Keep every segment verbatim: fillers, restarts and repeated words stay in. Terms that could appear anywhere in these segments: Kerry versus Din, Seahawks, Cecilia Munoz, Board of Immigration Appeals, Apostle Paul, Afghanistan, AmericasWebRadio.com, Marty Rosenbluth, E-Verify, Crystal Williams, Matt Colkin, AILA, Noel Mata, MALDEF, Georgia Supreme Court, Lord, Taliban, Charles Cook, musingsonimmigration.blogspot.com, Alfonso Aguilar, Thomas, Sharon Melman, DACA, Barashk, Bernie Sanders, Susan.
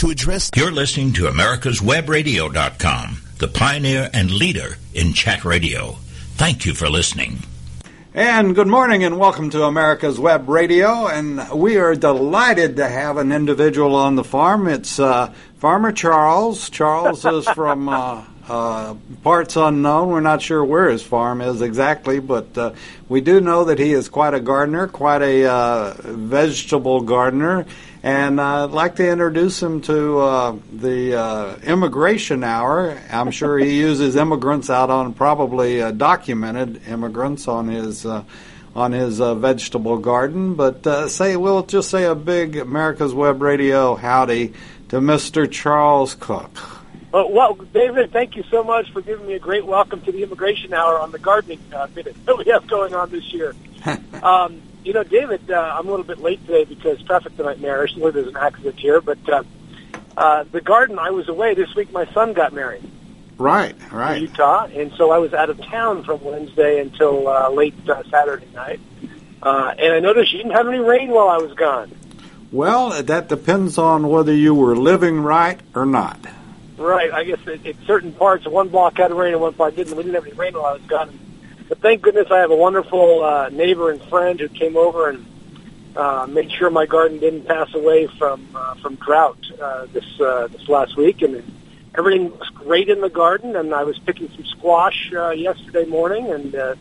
to address... You're listening to Americas Web Radio dot com, the pioneer and leader in chat radio. Thank you for listening. And good morning and welcome to America's Web Radio. And we are delighted to have an individual on the farm. It's uh, Farmer Charles. Charles is from... Uh, Uh, parts unknown. We're not sure where his farm is exactly, but uh, we do know that he is quite a gardener, quite a uh, vegetable gardener, and uh, I'd like to introduce him to uh, the uh, Immigration Hour. I'm sure he uses immigrants out on probably uh, documented immigrants on his uh, on his uh, vegetable garden. But uh, say we'll just say a big America's Web Radio howdy to Mister Charles Cook. Uh, well, David, thank you so much for giving me a great welcome to the Immigration Hour on the gardening uh, minute that we have going on this year. um, you know, David, uh, I'm a little bit late today because traffic tonight, Mayor. Actually, there's an accident here, but uh, uh, the garden, I was away this week. My son got married. Right, right. In Utah, and so I was out of town from Wednesday until uh, late uh, Saturday night. Uh, and I noticed you didn't have any rain while I was gone. Well, that depends on whether you were living right or not. Right, I guess in certain parts, one block had rain and one part didn't. We didn't have any rain while I was gone. But thank goodness I have a wonderful uh, neighbor and friend who came over and uh, made sure my garden didn't pass away from uh, from drought uh, this uh, this last week. And everything was great in the garden, and I was picking some squash uh, yesterday morning, and uh,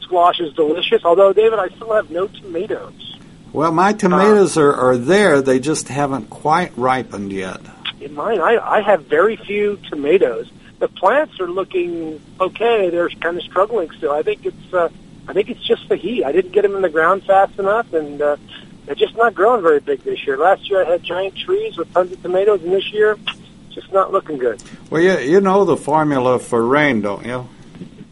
squash is delicious. Although, David, I still have no tomatoes. Well, my tomatoes uh, are, are there. They just haven't quite ripened yet. In mine, I, I have very few tomatoes. The plants are looking okay. They're kind of struggling still. I think it's uh, I think it's just the heat. I didn't get them in the ground fast enough, and uh, they're just not growing very big this year. Last year I had giant trees with tons of tomatoes, and this year just not looking good. Well, you, you know the formula for rain, don't you?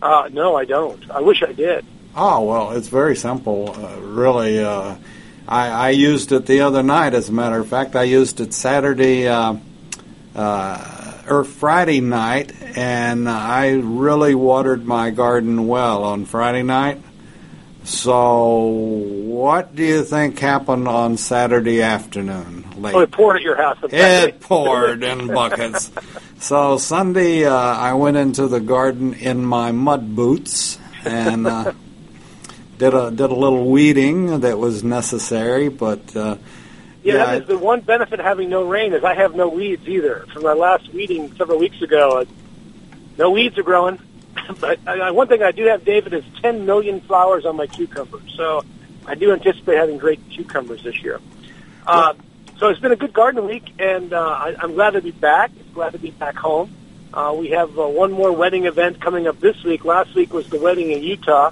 Uh, no, I don't. I wish I did. Oh, well, it's very simple, uh, really. Uh, I, I used it the other night, as a matter of fact. I used it Saturday uh, Uh, or Friday night, and I really watered my garden well on Friday night. So what do you think happened on Saturday afternoon? Late? Oh, it poured at your house. It poured in buckets. So Sunday, uh, I went into the garden in my mud boots and uh, did a did a little weeding that was necessary, but. Uh, Yeah, yeah, that is the one benefit of having no rain is I have no weeds either. From my last weeding several weeks ago, uh, no weeds are growing. But uh, one thing I do have, David, is ten million flowers on my cucumbers. So I do anticipate having great cucumbers this year. Uh, yeah. So it's been a good garden week, and uh, I, I'm glad to be back. Glad to be back home. Uh, we have uh, one more wedding event coming up this week. Last week was the wedding in Utah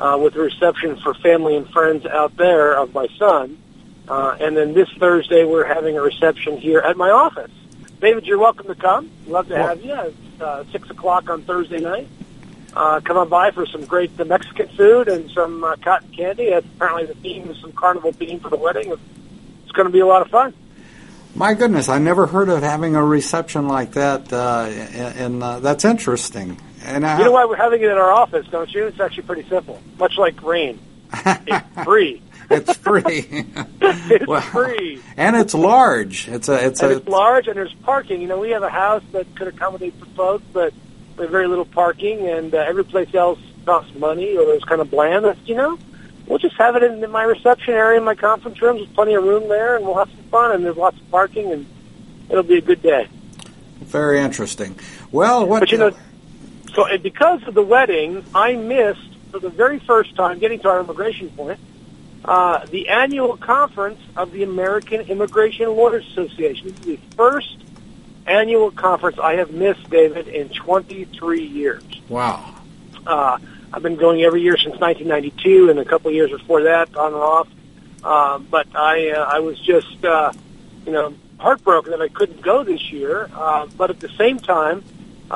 uh, with a reception for family and friends out there of my son. Uh, and then this Thursday, we're having a reception here at my office. David, you're welcome to come. Love to well, have you. It's uh, six o'clock on Thursday night. Uh, come on by for some great Mexican food and some uh, cotton candy. That's apparently the theme is some carnival theme for the wedding. It's going to be a lot of fun. My goodness, I never heard of having a reception like that, uh, and uh, that's interesting. And I, you know why we're having it in our office, don't you? It's actually pretty simple, much like rain. It's free. It's free. It's well, free, and it's large. It's a. It's and a. It's large, and there's parking. You know, we have a house that could accommodate for folks, but we have very little parking, and uh, every place else costs money, or it's kind of bland. You know, we'll just have it in my reception area, in my conference rooms. There's plenty of room there, and we'll have some fun. And there's lots of parking, and it'll be a good day. Very interesting. Well, what but, you know? So, and because of the wedding, I missed for the very first time getting to our immigration point. Uh, the annual conference of the American Immigration Lawyers Association. This is the first annual conference I have missed, David, in twenty-three years. Wow. Uh, I've been going every year since nineteen ninety-two and a couple of years before that, on and off. Uh, but I uh, I was just, uh, you know, heartbroken that I couldn't go this year. Uh, but at the same time,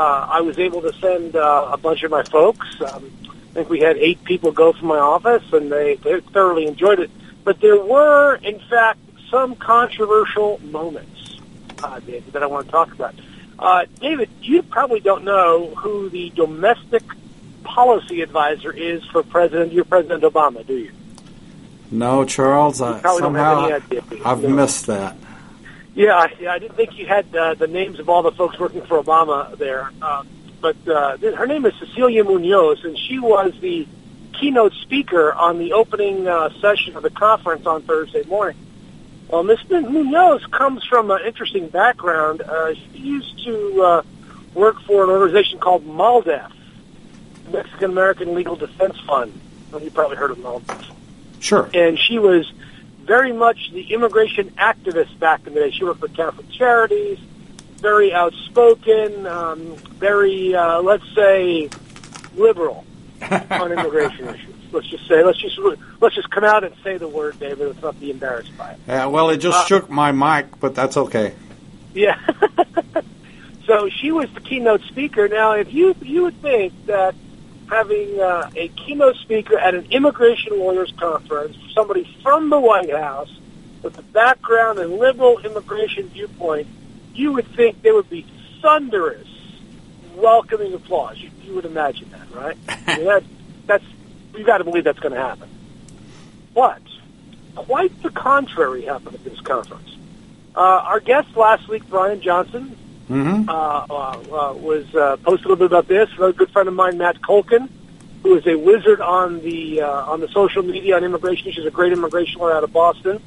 uh, I was able to send uh, a bunch of my folks. Um, I think we had eight people go from my office, and they, they thoroughly enjoyed it. But there were, in fact, some controversial moments, uh, David, that I want to talk about. Uh, David, you probably don't know who the domestic policy advisor is for President, your President Obama, do you? No, Charles. You I, somehow don't have any idea, I've no. missed that. Yeah, yeah, I didn't think you had uh, the names of all the folks working for Obama there. Um, but uh, her name is Cecilia Munoz, and she was the keynote speaker on the opening uh, session of the conference on Thursday morning. Well, Miz Munoz comes from an interesting background. Uh, she used to uh, work for an organization called MALDEF, Mexican American Legal Defense Fund. Well, you probably heard of MALDEF. Sure. And she was very much the immigration activist back in the day. She worked for Catholic Charities, very outspoken, um, very, uh, let's say, liberal on immigration issues. Let's just say, let's just let's just come out and say the word, David. Let's not be embarrassed by it. Yeah, well, it just uh, shook my mic, but that's okay. Yeah. So she was the keynote speaker. Now, if you you would think that having uh, a keynote speaker at an immigration lawyers conference, somebody from the White House with a background and liberal immigration viewpoint, you would think there would be thunderous, welcoming applause. You, you would imagine that, right? I mean, that, that's you got to believe that's going to happen. But quite the contrary happened at this conference. Uh, our guest last week, Brian Johnson, Mm-hmm. Uh, uh, uh, was uh, posted a little bit about this. Another good friend of mine, Matt Colkin, who is a wizard on the uh, on the social media on immigration issues, a great immigration lawyer out of Boston.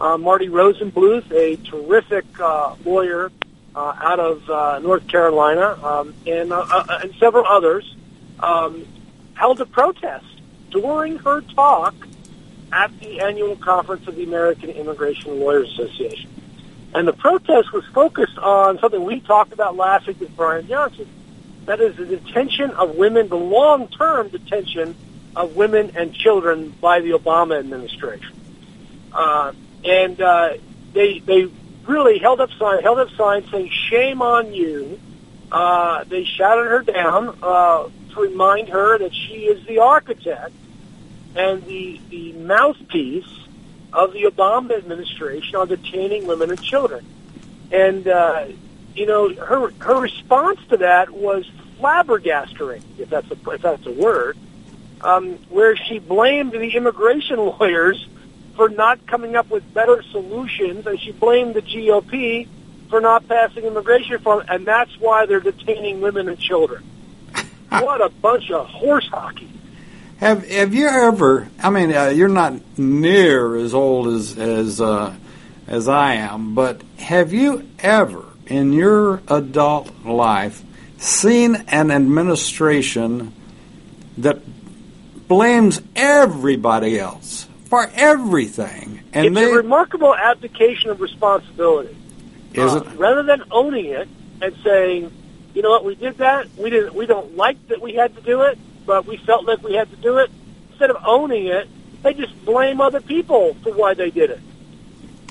Uh, Marty Rosenbluth, a terrific uh, lawyer uh, out of uh, North Carolina, um, and uh, uh, and several others um, held a protest during her talk at the annual conference of the American Immigration Lawyers Association. And the protest was focused on something we talked about last week with Brian Johnson. That is the detention of women, the long-term detention of women and children by the Obama administration. Uh, and uh, they they really held up signs, held up signs saying, "Shame on you." Uh, they shouted her down uh, to remind her that she is the architect and the the mouthpiece of the Obama administration on detaining women and children. And, uh, you know, her her response to that was flabbergastering, if that's a, if that's a word, um, where she blamed the immigration lawyers for not coming up with better solutions, and she blamed the G O P for not passing immigration reform, and that's why they're detaining women and children. What a bunch of horse hockey. Have have you ever? I mean, uh, you're not near as old as as uh, as I am, but have you ever, in your adult life, seen an administration that blames everybody else for everything? And it's they, a remarkable abdication of responsibility. Is uh, it? Rather than owning it and saying, you know what, we did that. We didn't. We don't like that we had to do it, but we felt like we had to do it. Instead of owning it, they just blame other people for why they did it.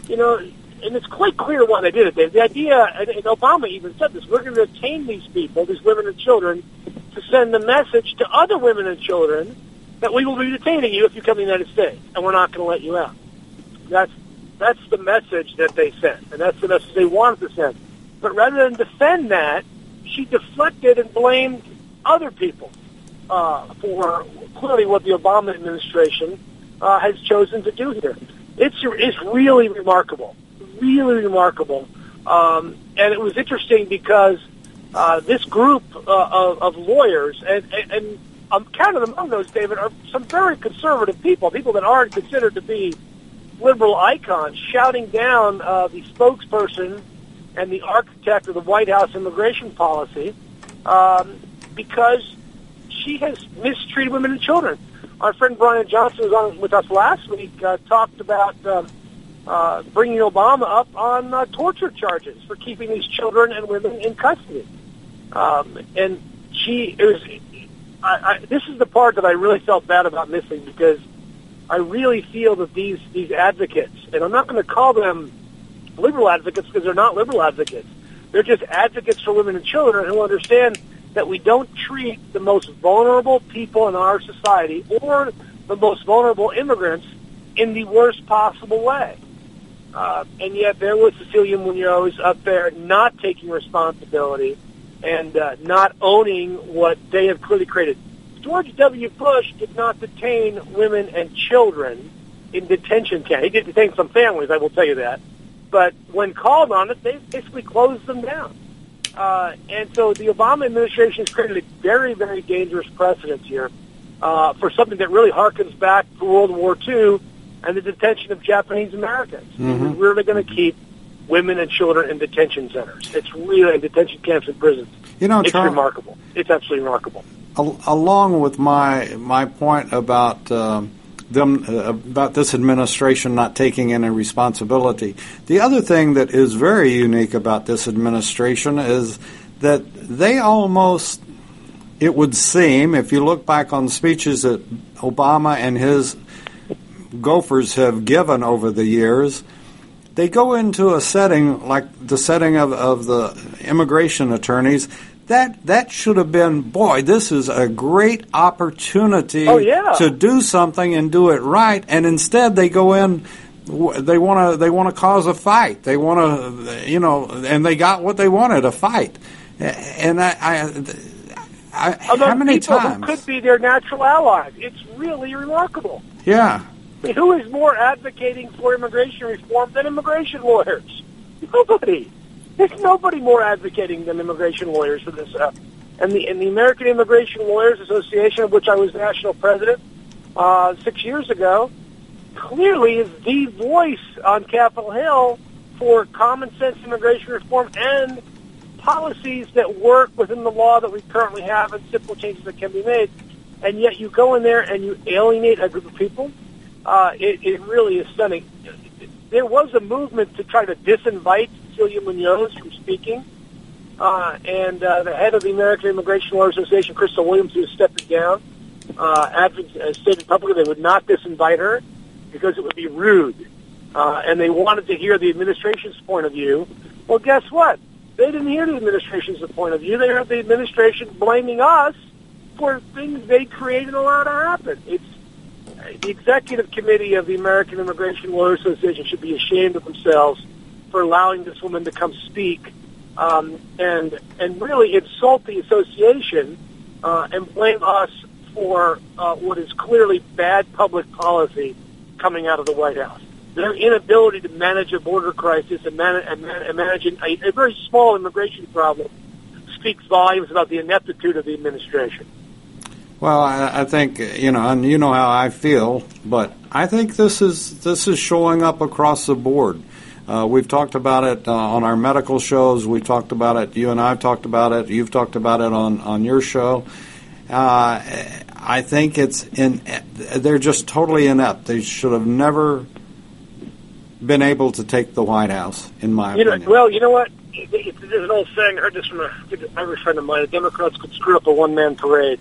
You know, and it's quite clear why they did it. The, the idea, and, and Obama even said this, we're going to detain these people, these women and children, to send the message to other women and children that we will be detaining you if you come to the United States, and we're not going to let you out. That's that's the message that they sent, and that's the message they wanted to send. But rather than defend that, she deflected and blamed other people Uh, for clearly what the Obama administration uh, has chosen to do here. It's it's really remarkable, really remarkable. Um, and it was interesting because uh, this group uh, of, of lawyers, and, and, and um, counted among those, David, are some very conservative people, people that aren't considered to be liberal icons, shouting down uh, the spokesperson and the architect of the White House immigration policy um, because she has mistreated women and children. Our friend Brian Johnson was on with us last week, uh, talked about uh, uh, bringing Obama up on uh, torture charges for keeping these children and women in custody. Um, and she, it was, I, I, this is the part that I really felt bad about missing, because I really feel that these, these advocates, and I'm not going to call them liberal advocates because they're not liberal advocates. They're just advocates for women and children who understand that we don't treat the most vulnerable people in our society or the most vulnerable immigrants in the worst possible way. Uh, and yet there was Cecilia Munoz up there not taking responsibility and uh, not owning what they have clearly created. George W. Bush did not detain women and children in detention camps. He did detain some families, I will tell you that. But when called on it, they basically closed them down. Uh, and so the Obama administration has created a very, very dangerous precedent here uh, for something that really harkens back to World War Two and the detention of Japanese Americans. Mm-hmm. We're really going to keep women and children in detention centers. It's really in detention camps and prisons. You know, it's Charles, remarkable. It's absolutely remarkable. Al- along with my my point about um, them uh, about this administration not taking any responsibility, the other thing that is very unique about this administration is that they almost, it would seem, if you look back on speeches that Obama and his gophers have given over the years, they go into a setting like the setting of, of the immigration attorneys. That that should have been, boy, this is a great opportunity oh, yeah. to do something and do it right. And instead, they go in. They want to. They want to cause a fight. They want to, you know, and they got what they wanted—a fight. And I, I, I how many times? Who could be their natural allies? It's really remarkable. Yeah. Who is more advocating for immigration reform than immigration lawyers? Nobody. There's nobody more advocating than immigration lawyers for this. Uh, and, the, and the American Immigration Lawyers Association, of which I was national president uh, six years ago, clearly is the voice on Capitol Hill for common-sense immigration reform and policies that work within the law that we currently have and simple changes that can be made. And yet you go in there and you alienate a group of people. Uh, it, it really is stunning. There was a movement to try to disinvite Cecilia Munoz from speaking, uh, and uh, the head of the American Immigration Lawyers Association, Crystal Williams, who was stepping down, uh, stated publicly they would not disinvite her because it would be rude, uh, and they wanted to hear the administration's point of view. Well, guess what? They didn't hear the administration's point of view. They heard the administration blaming us for things they created allowed to happen. It's The executive committee of the American Immigration Lawyers Association should be ashamed of themselves for allowing this woman to come speak um, and and really insult the association uh, and blame us for uh, what is clearly bad public policy coming out of the White House. Their inability to manage a border crisis and, man- and, man- and managing a, a very small immigration problem speaks volumes about the ineptitude of the administration. Well, I, I think, you know, and you know how I feel, but I think this is this is showing up across the board. Uh, we've talked about it uh, on our medical shows. We've talked about it. You and I have talked about it. You've talked about it on, on your show. Uh, I think it's in. They're just totally inept. They should have never been able to take the White House, in my you opinion. Know, well, you know what? There's an old saying. I heard this from a Irish friend of mine. The Democrats could screw up a one-man parade.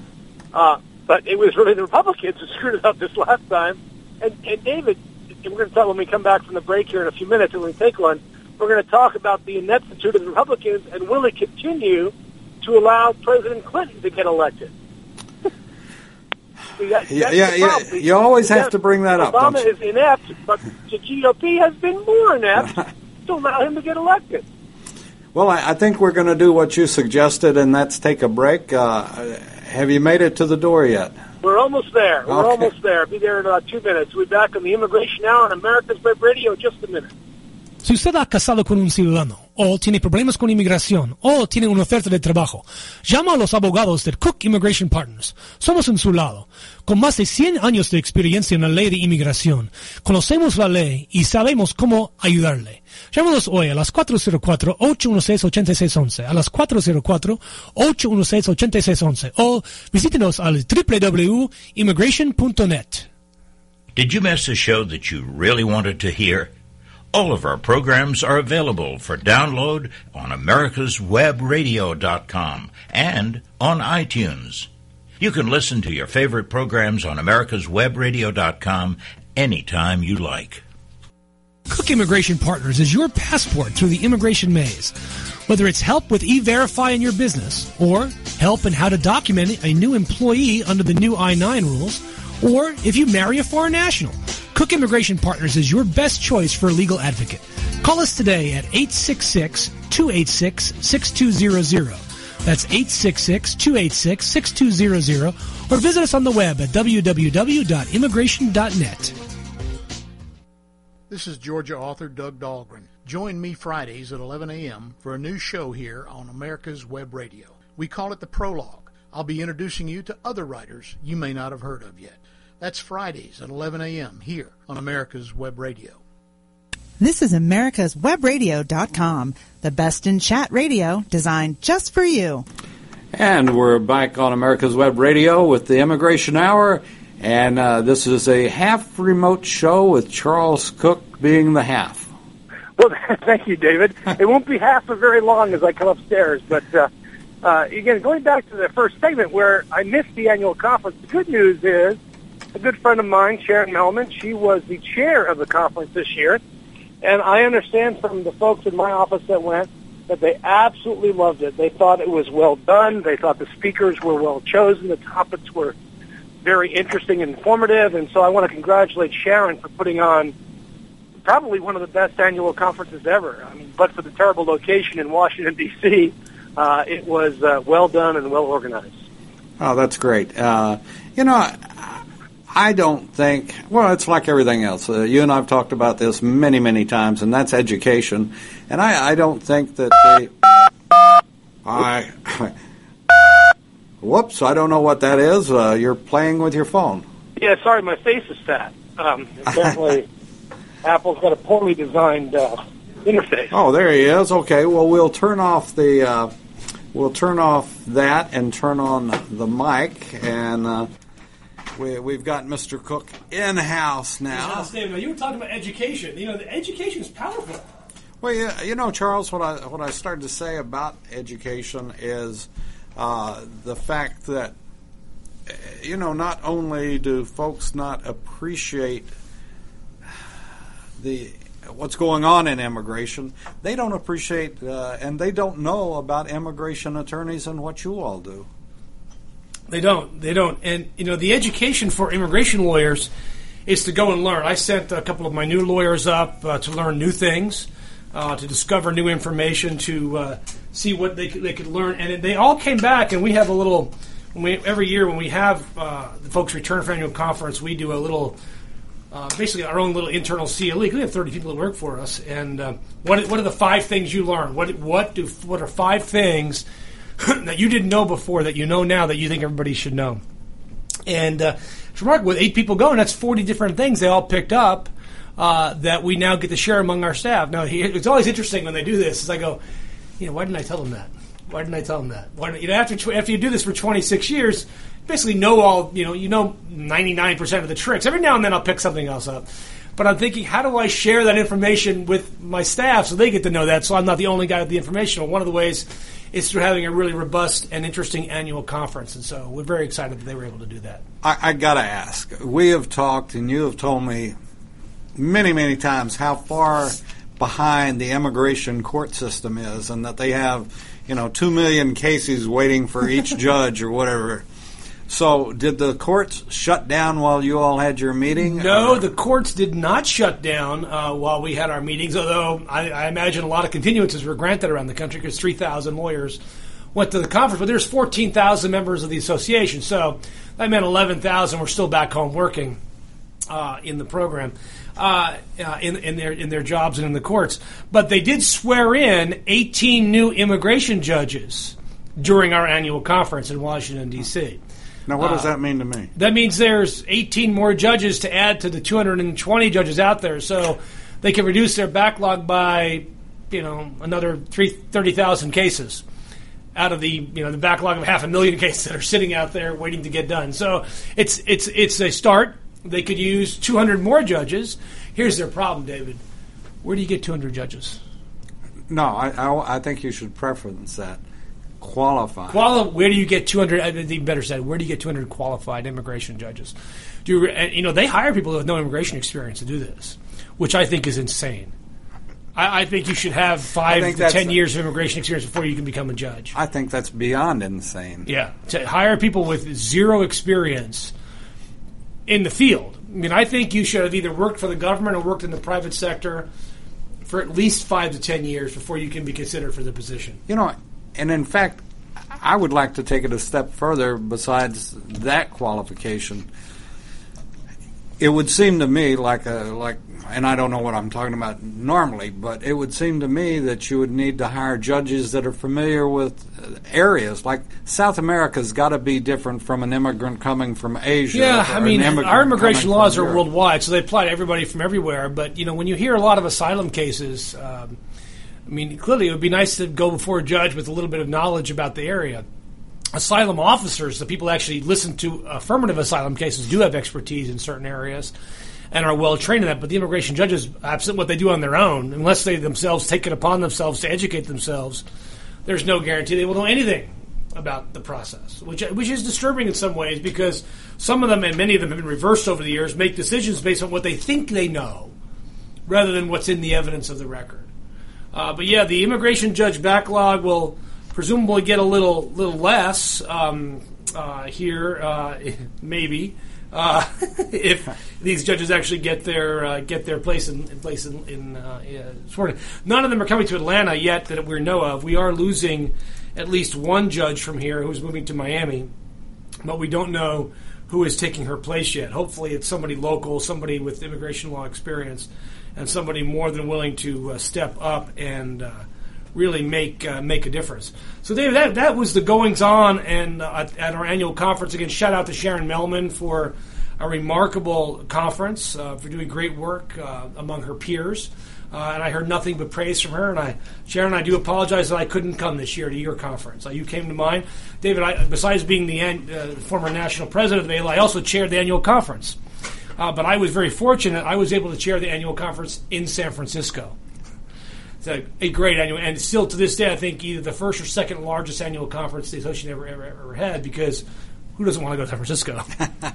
Uh, but it was really the Republicans who screwed it up this last time. And, and David, and we're going to talk when we come back from the break here in a few minutes, and when we take one, we're going to talk about the ineptitude of the Republicans and will it continue to allow President Clinton to get elected? got, yeah, yeah, yeah, you always have to bring that up. Obama is inept, but the G O P has been more inept to allow him to get elected. Well, I, I think we're going to do what you suggested, and that's take a break. Uh, Have you made it to the door yet? We're almost there. We're okay. almost there. Be there in about two minutes. We'll be back on the Immigration Hour on America's Web Radio in just a minute. Si usted ha casado con un ciudadano o tiene problemas con inmigración o tiene una oferta de trabajo, llama a los abogados de Cook Immigration Partners. Somos en su lado. Con más de cien años de experiencia en la ley de inmigración, conocemos la ley y sabemos cómo ayudarle. Llámanos hoy a las cuatro cero cuatro, ocho uno seis, ocho seis uno uno, a las four oh four, eight one six, eight six one one, o visítenos al w w w dot immigration dot net. Did you miss a show that you really wanted to hear? All of our programs are available for download on Americas Web Radio dot com and on iTunes. You can listen to your favorite programs on Americas Web Radio dot com anytime you like. Cook Immigration Partners is your passport through the immigration maze. Whether it's help with e-verify in your business, or help in how to document a new employee under the new I nine rules, or if you marry a foreign national, Cook Immigration Partners is your best choice for a legal advocate. Call us today at eight six six, two eight six, six two zero zero. That's eight six six, two eight six, six two zero zero, or visit us on the web at w w w dot immigration dot net. This is Georgia author Doug Dahlgren. Join me Fridays at eleven a.m. for a new show here on America's Web Radio. We call it The Prologue. I'll be introducing you to other writers you may not have heard of yet. That's Fridays at eleven a.m. here on America's Web Radio. This is Americas Web Radio dot com, the best in chat radio designed just for you. And we're back on America's Web Radio with the Immigration Hour. And uh, this is a half-remote show with Charles Cook being the half. Well, thank you, David. It won't be half for very long as I come upstairs. But, uh, uh, again, going back to the first segment where I missed the annual conference, the good news is a good friend of mine, Sharon Melman, she was the chair of the conference this year. And I understand from the folks in my office that went that they absolutely loved it. They thought it was well done. They thought the speakers were well chosen. The topics were very interesting and informative, and so I want to congratulate Sharon for putting on probably one of the best annual conferences ever. I mean, but for the terrible location in Washington, D C, uh, it was uh, well done and well organized. Oh, that's great. Uh, you know, I don't think, well, it's like everything else. Uh, you and I have talked about this many, many times, and that's education. And I, I don't think that they... I... Whoops, I don't know what that is. Uh, you're playing with your phone. Yeah, sorry, my face is fat. Um, definitely, Apple's got a poorly designed uh, interface. Oh, there he is. Okay, well, we'll turn off the, uh, we'll turn off that and turn on the mic. And uh, we, we've got Mister Cook in-house now. In-house, David. You were talking about education. You know, the education is powerful. Well, yeah, you know, Charles, what I what I started to say about education is... Uh, the fact that, you know, not only do folks not appreciate the what's going on in immigration, they don't appreciate uh, and they don't know about immigration attorneys and what you all do. They don't. They don't. And, you know, the education for immigration lawyers is to go and learn. I sent a couple of my new lawyers up uh, to learn new things, uh, to discover new information, to... Uh, see what they could, they could learn. And they all came back, and we have a little, when we, every year when we have uh, the folks return for annual conference, we do a little, uh, basically our own little internal C L E. We have thirty people that work for us. And uh, what what are the five things you learn? What what do what are five things that you didn't know before that you know now that you think everybody should know? And uh, it's remarkable, with eight people going, that's forty different things they all picked up uh, that we now get to share among our staff. Now, he, it's always interesting when they do this, is I go, you know, why didn't I tell them that? Why didn't I tell them that? Why, you know, after tw- after you do this for twenty-six years, basically know all, you know, you know ninety-nine percent of the tricks. Every now and then I'll pick something else up. But I'm thinking, how do I share that information with my staff so they get to know that, so I'm not the only guy with the information? Well, one of the ways is through having a really robust and interesting annual conference. And so we're very excited that they were able to do that. I, I got to ask. We have talked, and you have told me many, many times how far behind the immigration court system is, and that they have, you know, two million cases waiting for each judge or whatever. So did the courts shut down while you all had your meeting? No, or? The courts did not shut down uh, while we had our meetings, although I, I imagine a lot of continuances were granted around the country because three thousand lawyers went to the conference, but there's fourteen thousand members of the association, so that meant eleven thousand were still back home working uh, in the program. Uh, uh, in, in their in their jobs and in the courts. But they did swear in eighteen new immigration judges during our annual conference in Washington, D C. Now, what does uh, that mean to me? That means there's eighteen more judges to add to the two hundred twenty judges out there, so they can reduce their backlog by, you know, another thirty thousand cases out of the, you know, the backlog of half a million cases that are sitting out there waiting to get done. So it's it's it's a start. They could use two hundred more judges. Here's their problem, David. Where do you get two hundred judges? No, I, I, I think you should preference that. Qualified. Quali- where do you get two hundred, even better said, where do you get two hundred qualified immigration judges? Do you, you know, they hire people with no immigration experience to do this, which I think is insane. I, I think you should have five to ten years of immigration experience before you can become a judge. I think that's beyond insane. Yeah. To hire people with zero experience in the field. I mean, I think you should have either worked for the government or worked in the private sector for at least five to ten years before you can be considered for the position. You know, and in fact, I would like to take it a step further besides that qualification. it would seem to me like a like, and I don't know what I'm talking about normally, but it would seem to me that you would need to hire judges that are familiar with areas. Like South America's got to be different from an immigrant coming from Asia. Yeah, I mean, our immigration laws are worldwide, so they apply to everybody from everywhere. But, you know, when you hear a lot of asylum cases, um, I mean, clearly it would be nice to go before a judge with a little bit of knowledge about the area. Asylum officers, the people who actually listen to affirmative asylum cases, do have expertise in certain areas and are well-trained in that. But the immigration judges, absent what they do on their own, unless they themselves take it upon themselves to educate themselves, there's no guarantee they will know anything about the process, which which is disturbing in some ways because some of them, and many of them have been reversed over the years, make decisions based on what they think they know rather than what's in the evidence of the record. Uh, but, yeah, the immigration judge backlog will presumably get a little little less um, uh, here, uh, maybe, uh, if these judges actually get their uh, get their place in, in place in, in uh, yeah, sort of. None of them are coming to Atlanta yet that we know of. We are losing at least one judge from here who's moving to Miami, but we don't know who is taking her place yet. Hopefully, it's somebody local, somebody with immigration law experience, and somebody more than willing to uh, step up and Uh, really make uh, make a difference. So, David, that, that was the goings-on and uh, at our annual conference. Again, shout-out to Sharon Melman for a remarkable conference, uh, for doing great work uh, among her peers. Uh, and I heard nothing but praise from her. And, I, Sharon, I do apologize that I couldn't come this year to your conference. Uh, you came to mine. David, I, besides being the an, uh, former national president of A I L A, I also chaired the annual conference. Uh, but I was very fortunate. I was able to chair the annual conference in San Francisco. It's a, a great annual, and still to this day, I think either the first or second largest annual conference the association ever, ever, ever had, because who doesn't want to go to San Francisco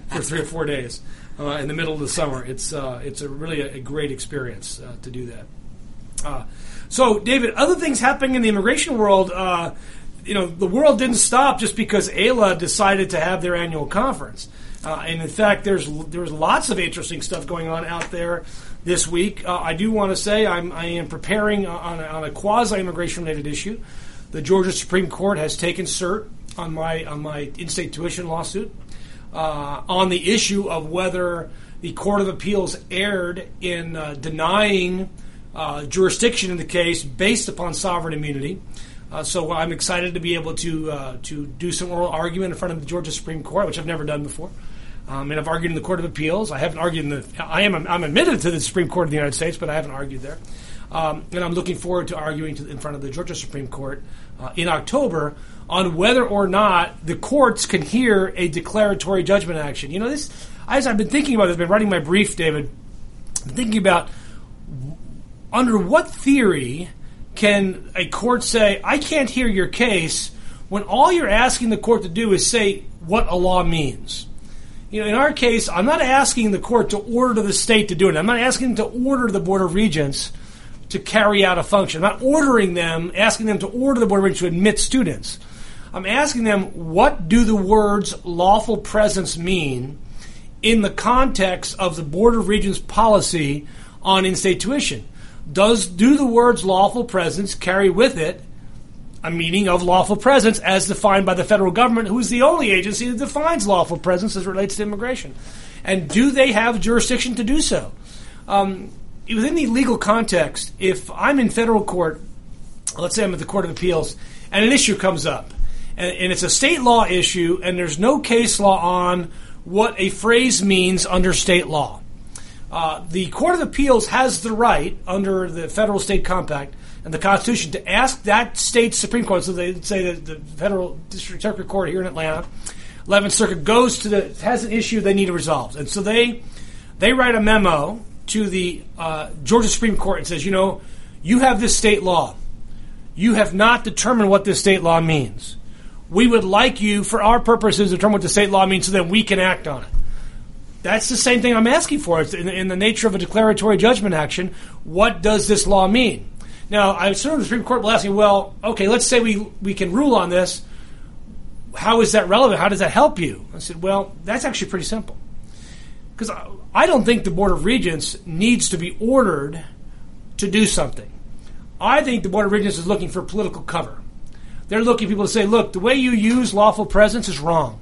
for three or four days uh, in the middle of the summer? It's uh, it's a really a, a great experience uh, to do that. Uh, so, David, other things happening in the immigration world, uh, you know, the world didn't stop just because A I L A decided to have their annual conference. Uh, and, in fact, there's there's lots of interesting stuff going on out there this week. Uh, I do want to say I'm, I am preparing on a, on a quasi-immigration-related issue. The Georgia Supreme Court has taken cert on my on my in-state tuition lawsuit uh, on the issue of whether the Court of Appeals erred in uh, denying uh, jurisdiction in the case based upon sovereign immunity. Uh, so I'm excited to be able to uh, to do some oral argument in front of the Georgia Supreme Court, which I've never done before. Um, and I've argued in the Court of Appeals. I haven't argued in the – I am, I'm admitted to the Supreme Court of the United States, but I haven't argued there. Um, and I'm looking forward to arguing to, in front of the Georgia Supreme Court uh, in October on whether or not the courts can hear a declaratory judgment action. You know, this – I've been thinking about this. I've been writing my brief, David. I've been thinking about under what theory can a court say, I can't hear your case, when all you're asking the court to do is say what a law means. You know, in our case, I'm not asking the court to order the state to do it. I'm not asking them to order the Board of Regents to carry out a function. I'm not ordering them, asking them to order the Board of Regents to admit students. I'm asking them, what do the words lawful presence mean in the context of the Board of Regents policy on in-state tuition? Does do the words lawful presence carry with it a meaning of lawful presence as defined by the federal government, who is the only agency that defines lawful presence as it relates to immigration? And do they have jurisdiction to do so? Um, within the legal context, if I'm in federal court, let's say I'm at the Court of Appeals, and an issue comes up, and, and it's a state law issue, and there's no case law on what a phrase means under state law, uh, the Court of Appeals has the right, under the federal-state compact and the Constitution, to ask that state Supreme Court, so they say that the federal district circuit court here in Atlanta, Eleventh Circuit, goes to the, has an issue they need to resolve. And so they they write a memo to the uh, Georgia Supreme Court and says, you know, you have this state law. You have not determined what this state law means. We would like you, for our purposes, to determine what the state law means so that we can act on it. That's the same thing I'm asking for. It's in, in the nature of a declaratory judgment action. What does this law mean? Now, I'm sure the Supreme Court will ask me, well, okay, let's say we, we can rule on this. How is that relevant? How does that help you? I said, well, that's actually pretty simple. Because I, I don't think the Board of Regents needs to be ordered to do something. I think the Board of Regents is looking for political cover. They're looking for people to say, look, the way you use lawful presence is wrong.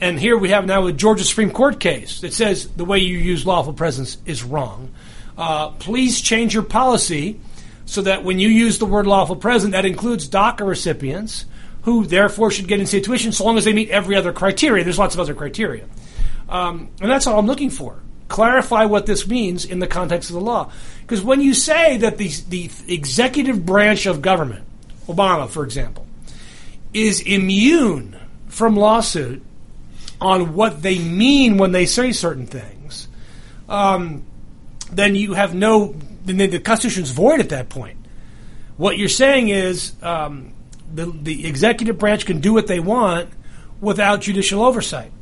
And here we have now a Georgia Supreme Court case that says the way you use lawful presence is wrong. Uh, please change your policy so that when you use the word lawful presence, that includes DACA recipients who therefore should get in situation so long as they meet every other criteria. There's lots of other criteria. Um, and that's all I'm looking for. Clarify what this means in the context of the law. Because when you say that the, the executive branch of government, Obama, for example, is immune from lawsuit on what they mean when they say certain things, um, then you have no – then the Constitution's void at that point. What you're saying is um, the, the executive branch can do what they want without judicial oversight.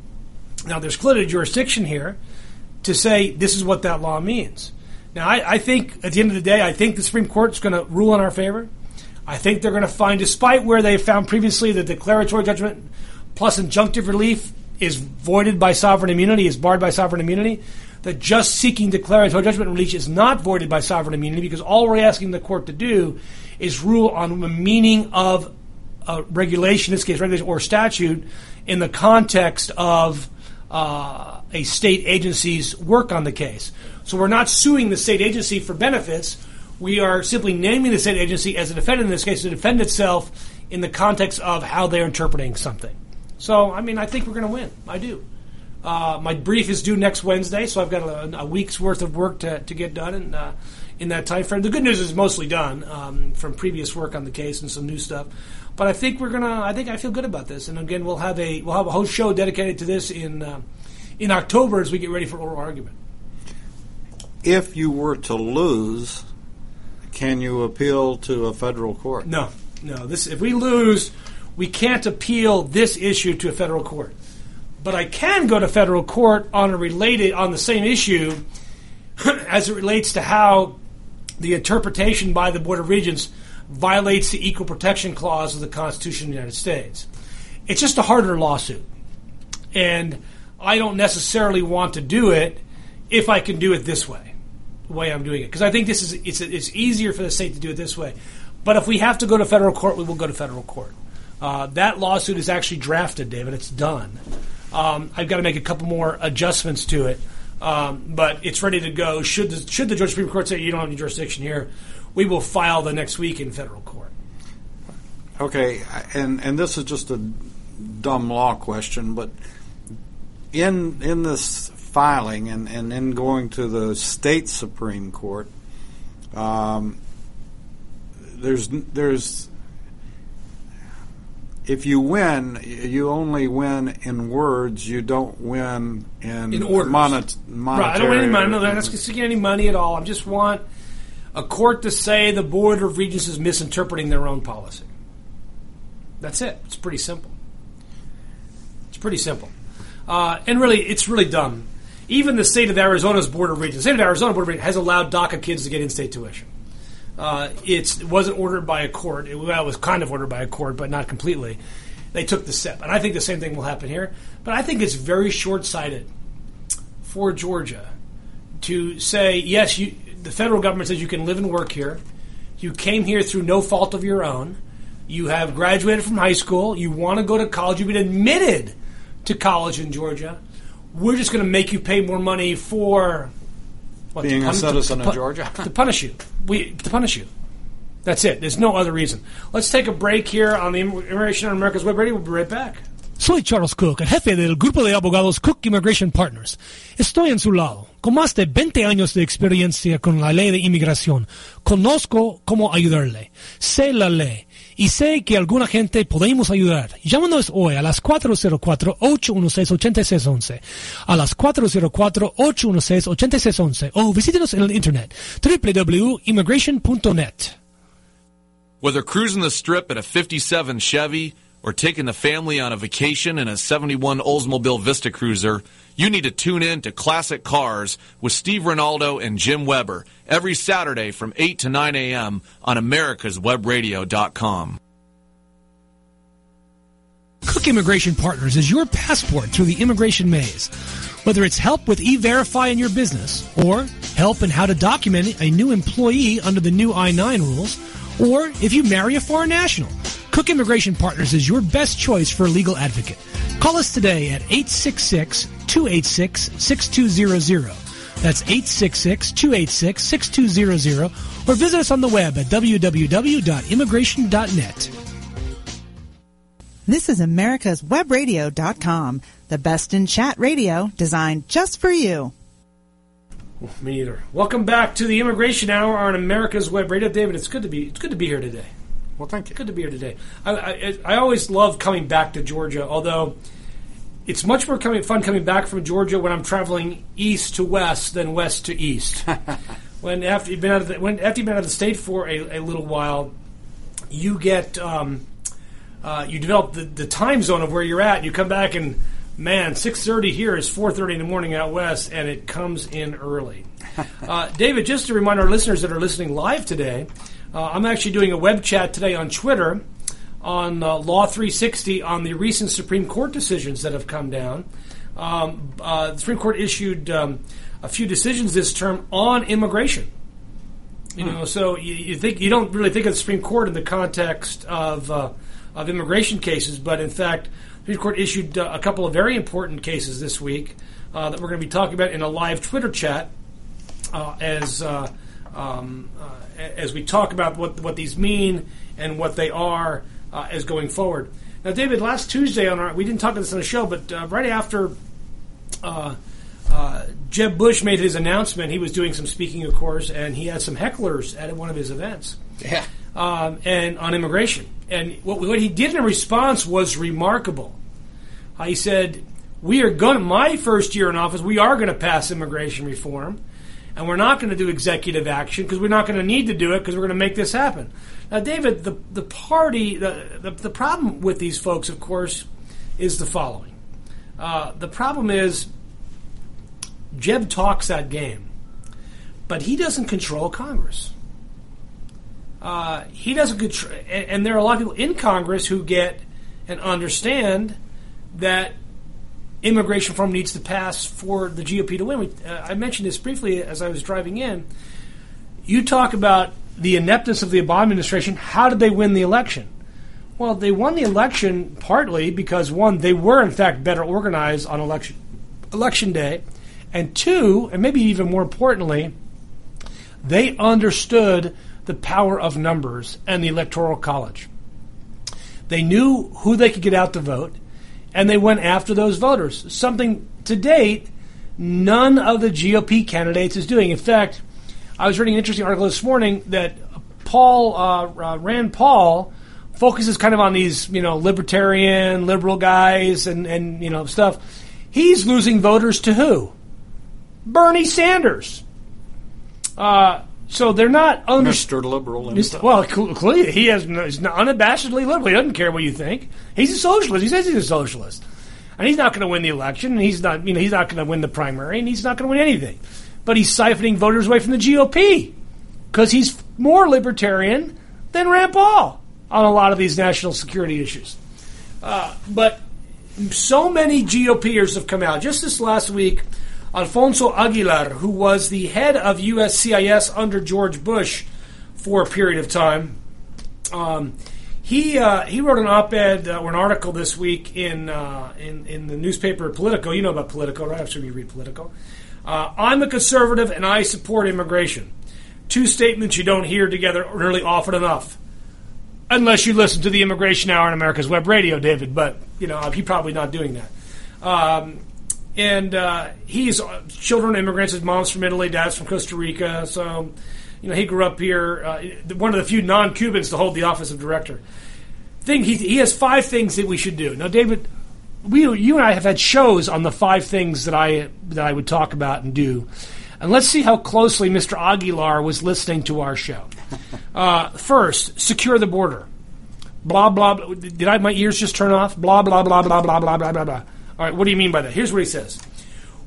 Now, there's clearly a jurisdiction here to say this is what that law means. Now, I, I think at the end of the day, I think the Supreme Court's going to rule in our favor. I think they're going to find, despite where they found previously the declaratory judgment plus injunctive relief is voided by sovereign immunity, is barred by sovereign immunity, that just seeking declaratory judgment relief is not voided by sovereign immunity, because all we're asking the court to do is rule on the meaning of a regulation, in this case regulation or statute, in the context of uh, a state agency's work on the case. So we're not suing the state agency for benefits. We are simply naming the state agency as a defendant in this case to defend itself in the context of how they're interpreting something. So, I mean, I think we're going to win. I do. Uh, my brief is due next Wednesday, so I've got a, a week's worth of work to, to get done in, uh, in that time frame. The good news is mostly done um, from previous work on the case and some new stuff. But I think we're going to – I think I feel good about this. And, again, we'll have a we'll have a whole show dedicated to this in uh, in October as we get ready for oral argument. If you were to lose, can you appeal to a federal court? No. No. This If we lose – we can't appeal this issue to a federal court. But I can go to federal court on a related on the same issue as it relates to how the interpretation by the Board of Regents violates the Equal Protection Clause of the Constitution of the United States. It's just a harder lawsuit. And I don't necessarily want to do it if I can do it this way, the way I'm doing it. Because I think this is it's it's easier for the state to do it this way. But if we have to go to federal court, we will go to federal court. Uh, that lawsuit is actually drafted, David. It's done. Um, I've got to make a couple more adjustments to it, um, but it's ready to go. Should the, should the Georgia Supreme Court say you don't have any jurisdiction here, we will file the next week in federal court. Okay, and and this is just a dumb law question, but in in this filing and, and in going to the state Supreme Court, um, there's there's. If you win, you only win in words. You don't win in, in orders. Monet, monetary. Right, I don't want any money. No, I'm not seeking any money at all. I just want a court to say the Board of Regents is misinterpreting their own policy. That's it. It's pretty simple. It's pretty simple. Uh, and really, it's really dumb. Even the state of Arizona's Board of Regents, the state of Arizona Board of Regents has allowed DACA kids to get in-state tuition. Uh, it's, it wasn't ordered by a court. It, well, it was kind of ordered by a court, but not completely. They took the step. And I think the same thing will happen here. But I think it's very short-sighted for Georgia to say, yes, you, the federal government says you can live and work here. You came here through no fault of your own. You have graduated from high school. You want to go to college. You've been admitted to college in Georgia. We're just going to make you pay more money for What, being pun- a citizen to, to, of Georgia. To punish you. We, to punish you. That's it. There's no other reason. Let's take a break here on the Immigration on America's Web Radio. We'll be right back. Soy Charles Cook, el jefe del grupo de abogados Cook Immigration Partners. Estoy en su lado, con más de veinte años de experiencia con la ley de inmigración. Conozco cómo ayudarle. Sé la ley. Y sé que alguna gente podemos ayudar. Llámanos hoy a las four oh four, eight one six, eight six one one, a las four oh four, eight one six, eight six one one, o visítenos en el internet, w w w dot immigration dot net. Whether cruising the strip at a fifty-seven Chevy or taking the family on a vacation in a seventy-one Oldsmobile Vista Cruiser, you need to tune in to Classic Cars with Steve Ronaldo and Jim Weber every Saturday from eight to nine a.m. on Americas Web Radio dot com. Cook Immigration Partners is your passport through the immigration maze. Whether it's help with E-Verify in your business, or help in how to document a new employee under the new I nine rules, or if you marry a foreign national, Cook Immigration Partners is your best choice for a legal advocate. Call us today at eight six six, two eight six, six two zero zero. That's eight six six, two eight six, six two zero zero. Or visit us on the web at w w w dot immigration dot net. This is Americas Web Radio dot com, the best in chat radio designed just for you. Well, me either. Welcome back to the Immigration Hour on America's Web Radio. David, it's good to be it's good to be here today. Well, thank you. Good to be here today. I, I, I always love coming back to Georgia, although it's much more coming, fun coming back from Georgia when I'm traveling east to west than west to east. when after you've been out of the, when after you've been out of the state for a, a little while, you get um, uh, you develop the, the time zone of where you're at. And you come back and man, six thirty here is four thirty in the morning out west, and it comes in early. uh, David, just to remind our listeners that are listening live today. Uh, I'm actually doing a web chat today on Twitter on uh, Law three sixty on the recent Supreme Court decisions that have come down. Um, uh, the Supreme Court issued um, a few decisions this term on immigration. You hmm. know, so you, you think you don't really think of the Supreme Court in the context of uh, of immigration cases, but in fact, the Supreme Court issued uh, a couple of very important cases this week uh, that we're going to be talking about in a live Twitter chat uh, as. Uh, Um, uh, as we talk about what what these mean and what they are uh, as going forward. Now, David, last Tuesday on our we didn't talk about this on the show, but uh, right after uh, uh, Jeb Bush made his announcement, he was doing some speaking, of course, and he had some hecklers at one of his events. Yeah. Um, and on immigration, and what what he did in response was remarkable. Uh, he said, "We are going. My first year in office, we are going to pass immigration reform." And we're not going to do executive action because we're not going to need to do it because we're going to make this happen. Now, David, the the party, the, the, the problem with these folks, of course, is the following. Uh, the problem is Jeb talks that game, but he doesn't control Congress. Uh, he doesn't control, and, and there are a lot of people in Congress who get and understand that immigration reform needs to pass for the G O P to win. We, uh, I mentioned this briefly as I was driving in. You talk about the ineptness of the Obama administration. How did they win the election? Well, they won the election partly because, one, they were, in fact, better organized on election election day. And two, and maybe even more importantly, they understood the power of numbers and the Electoral College. They knew who they could get out to vote. And they went after those voters, something to date none of the G O P candidates is doing. In fact, I was reading an interesting article this morning that Paul uh, uh, Rand Paul focuses kind of on these, you know, libertarian, liberal guys and, and, you know, stuff. He's losing voters to who? Bernie Sanders. Uh, so they're not under- Mister Liberal. Mister Well, clearly he has no, he's unabashedly liberal. He doesn't care what you think. He's a socialist. He says he's a socialist, and he's not going to win the election. And he's not, you know, he's not going to win the primary, and he's not going to win anything. But he's siphoning voters away from the G O P because he's more libertarian than Rand Paul on a lot of these national security issues. Uh, but so many GOPers have come out just this last week. Alfonso Aguilar, who was the head of U S C I S under George Bush for a period of time, um, he uh, he wrote an op-ed uh, or an article this week in, uh, in in the newspaper Politico. You know about Politico, right? I'm sure you read Politico. Uh, I'm a conservative and I support immigration. Two statements you don't hear together really often enough, unless you listen to the Immigration Hour on America's Web Radio, David. But you know he's probably not doing that. Um, And uh, he's uh, children immigrants. His mom's from Italy, dad's from Costa Rica. So, you know, he grew up here. Uh, one of the few non-Cubans to hold the office of director. Thing he he has five things that we should do. Now, David, we you and I have had shows on the five things that I that I would talk about and do. And let's see how closely Mister Aguilar was listening to our show. Uh, first, secure the border. Blah blah blah. Did I my ears just turn off? Blah blah blah blah blah blah blah blah blah. All right, what do you mean by that? Here's what he says.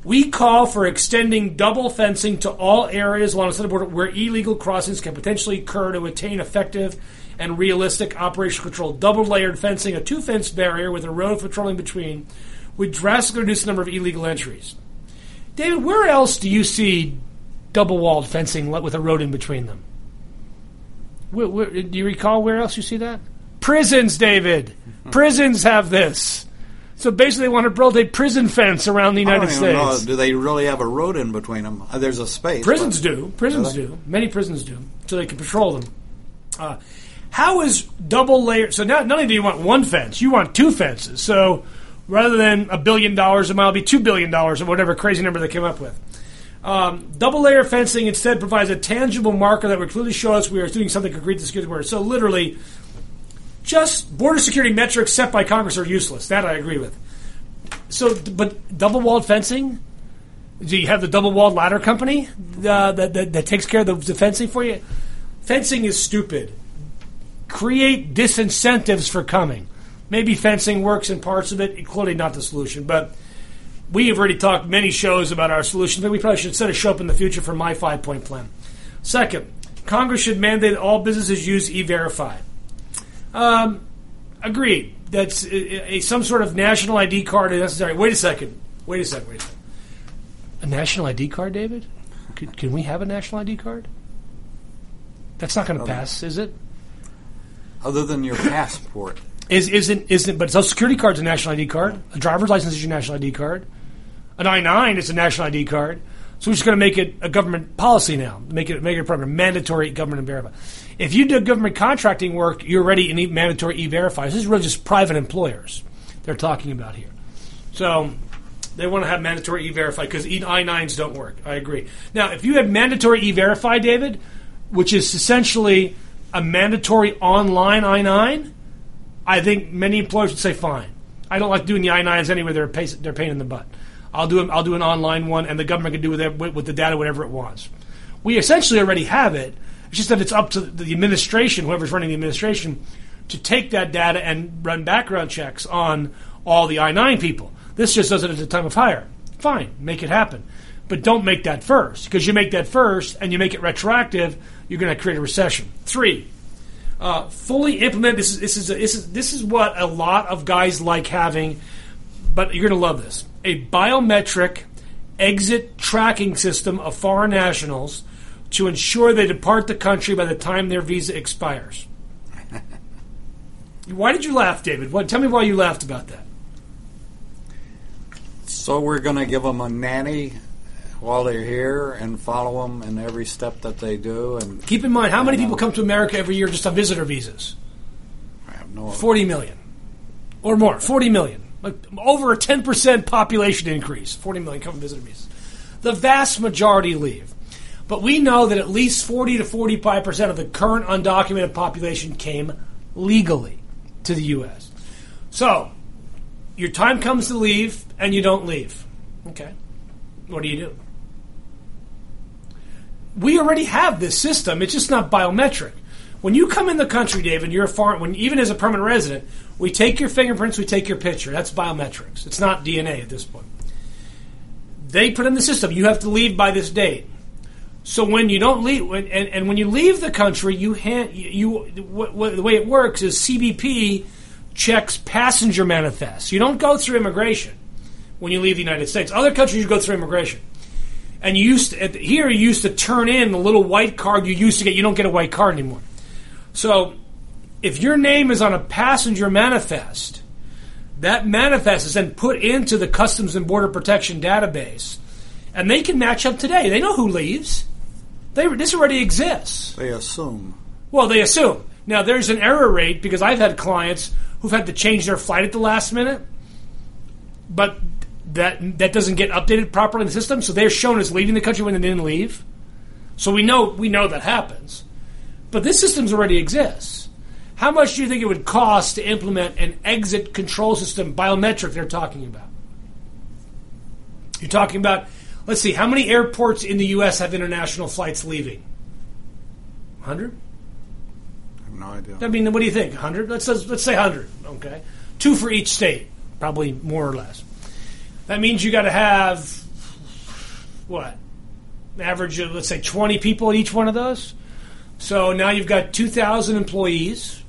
We call for extending double fencing to all areas along the border where illegal crossings can potentially occur to attain effective and realistic operational control. Double-layered fencing, a two-fence barrier with a road patrolling between, would drastically reduce the number of illegal entries. David, where else do you see double-walled fencing with a road in between them? Where, where, do you recall where else you see that? Prisons, David. Prisons have this. So basically they want to build a prison fence around the United States. I don't even know, do they really have a road in between them? There's a space. Prisons do. Prisons do. Many prisons do. So they can patrol them. Uh, how is double layer... So now, not only do you want one fence, you want two fences. So rather than a billion dollars a mile, it'll be two billion dollars or whatever crazy number they came up with. Um, double layer fencing instead provides a tangible marker that would clearly show us we are doing something concrete to secure the border. So literally... Just border security metrics set by Congress are useless. That I agree with. So, but double-walled fencing? Do you have the double-walled ladder company uh, that, that that takes care of the, the fencing for you? Fencing is stupid. Create disincentives for coming. Maybe fencing works in parts of it. Clearly not the solution. But we have already talked many shows about our solution, but we probably should set a show up in the future for my five-point plan. Second, Congress should mandate all businesses use E-Verify. Um, agreed. That's a, a, some sort of national I D card is necessary. Wait a second. Wait a second. Wait a second. A national I D card, David? Can, can we have a national I D card? That's not going to pass, is it? Other than your passport. is isn't isn't? But Social Security card's a national I D card. A driver's license is your national I D card. An I nine is a national I D card. So we're just going to make it a government policy now. Make it make it a program, mandatory government and verify. If you do government contracting work, you're already in mandatory E-Verify. This is really just private employers they're talking about here. So they want to have mandatory E-Verify because I nines don't work. I agree. Now, if you have mandatory E-Verify, David, which is essentially a mandatory online I nine, I think many employers would say, fine. I don't like doing the I nines anyway. They're a pain, they're a pain in the butt. I'll do, I'll do an online one, and the government can do with, it, with the data whatever it wants. We essentially already have it. It's just that it's up to the administration, whoever's running the administration, to take that data and run background checks on all the I nine people. This just does it at the time of hire. Fine, make it happen. But don't make that first, because you make that first and you make it retroactive, you're going to create a recession. Three, uh, fully implement. This is this is, a, this is this is what a lot of guys like having, but you're going to love this. A biometric exit tracking system of foreign nationals to ensure they depart the country by the time their visa expires. Why did you laugh, David? What, tell me why you laughed about that. So we're going to give them a nanny while they're here and follow them in every step that they do. And keep in mind, how many people come to America every year just on visitor visas? I have no idea. forty million or more. forty million. Like over a ten percent population increase. forty million come on visitor visas. The vast majority leave. But we know that at least forty to forty-five percent of the current undocumented population came legally to the U S. So, your time comes to leave, and you don't leave. Okay. What do you do? We already have this system. It's just not biometric. When you come in the country, David, you're a foreign, when, even as a permanent resident, we take your fingerprints, we take your picture. That's biometrics. It's not D N A at this point. They put in the system, you have to leave by this date. So when you don't leave, and, and when you leave the country, you hand you, you w- w- the way it works is C B P checks passenger manifests. You don't go through immigration when you leave the United States. Other countries you go through immigration, and you used to, at the, here you used to turn in the little white card you used to get. You don't get a white card anymore. So if your name is on a passenger manifest, that manifest is then put into the Customs and Border Protection database, and they can match up today. They know who leaves. They, this already exists. They assume. Well, they assume. Now, there's an error rate because I've had clients who've had to change their flight at the last minute, but that that doesn't get updated properly in the system, so they're shown as leaving the country when they didn't leave. So we know we know that happens. But this system already exists. How much do you think it would cost to implement an exit control system, biometric they're talking about? You're talking about... Let's see, how many airports in the U S have international flights leaving? one hundred? I have no idea. I mean, what do you think, one hundred? Let's, let's say one hundred, okay? Two for each state, probably more or less. That means you got to have, what, an average of, let's say, twenty people at each one of those? So now you've got two thousand employees.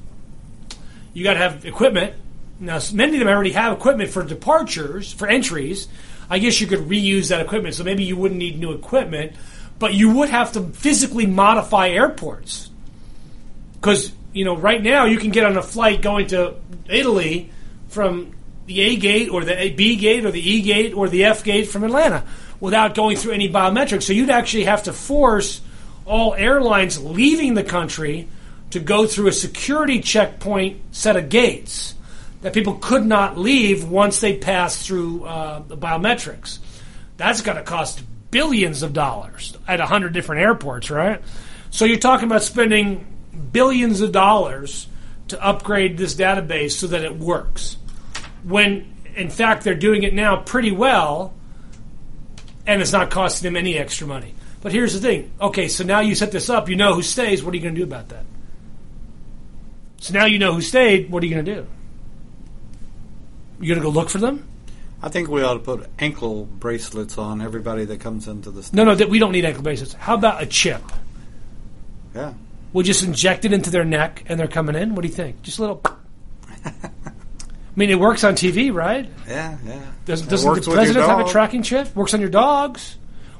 You got to have equipment. Now, many of them already have equipment for departures, for entries. I guess you could reuse that equipment, so maybe you wouldn't need new equipment, but you would have to physically modify airports. Because, you know, right now you can get on a flight going to Italy from the A gate or the B gate or the E gate or the F gate from Atlanta without going through any biometrics. So you'd actually have to force all airlines leaving the country to go through a security checkpoint set of gates that people could not leave once they passed through uh, the biometrics. That's going to cost billions of dollars at one hundred different airports, right? So you're talking about spending billions of dollars to upgrade this database so that it works, when, in fact, they're doing it now pretty well, and it's not costing them any extra money. But here's the thing. Okay, so now you set this up. You know who stays. What are you going to do about that? So now you know who stayed. What are you going to do? You're going to go look for them? I think we ought to put ankle bracelets on everybody that comes into the state. No, no, that we don't need ankle bracelets. How about a chip? Yeah. We'll just inject it into their neck, and they're coming in. What do you think? Just a little... I mean, it works on T V, right? Yeah, yeah. Does, doesn't the president have a tracking chip? Works on your dogs.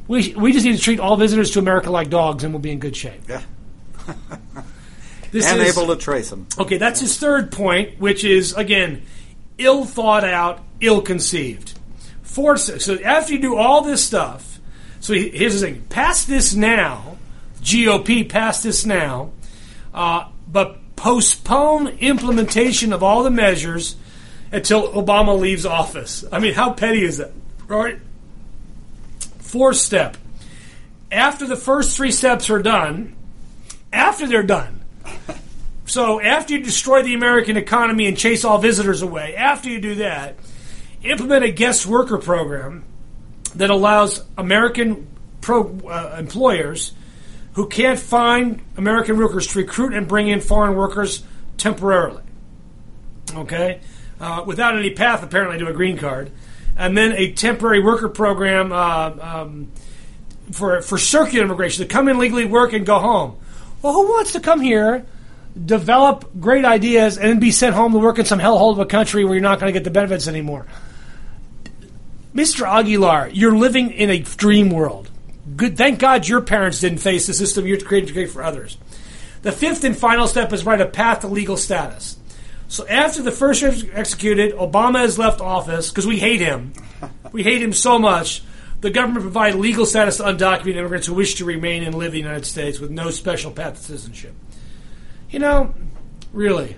We we just need to treat all visitors to America like dogs, and we'll be in good shape. Yeah. This and is, able to trace them. Okay, that's his third point, which is, again, ill thought out, ill conceived. Force. So after you do all this stuff, so here's the thing: pass this now, G O P, pass this now, uh, but postpone implementation of all the measures until Obama leaves office. I mean, how petty is that, right? Fourth step. After the first three steps are done, after they're done, so after you destroy the American economy and chase all visitors away, after you do that, implement a guest worker program that allows American pro, uh, employers who can't find American workers to recruit and bring in foreign workers temporarily. Okay? Uh, without any path, apparently, to a green card, and then a temporary worker program uh, um, for for circular immigration to come in legally, work, and go home. Well, who wants to come here, develop great ideas, and then be sent home to work in some hellhole of a country where you're not going to get the benefits anymore? Mister Aguilar, you're living in a dream world. Good, thank God your parents didn't face the system you're creating to create for others. The fifth and final step is write a path to legal status. So after the first is executed, Obama has left office, because we hate him. We hate him so much. The government provided legal status to undocumented immigrants who wish to remain and live in the United States with no special path to citizenship. You know, really,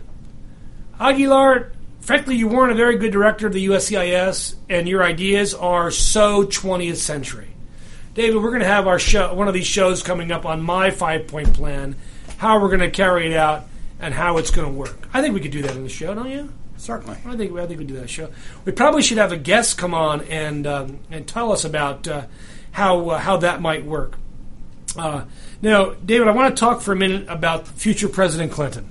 Aguilar, frankly, you weren't a very good director of the U S C I S, and your ideas are so twentieth century. David, we're going to have our show, one of these shows coming up on my five-point plan, how we're going to carry it out, and how it's going to work. I think we could do that in the show, don't you? Certainly. I think I think we do that show. We probably should have a guest come on and um, and tell us about uh, how uh, how that might work. Uh, now, David, I want to talk for a minute about future President Clinton,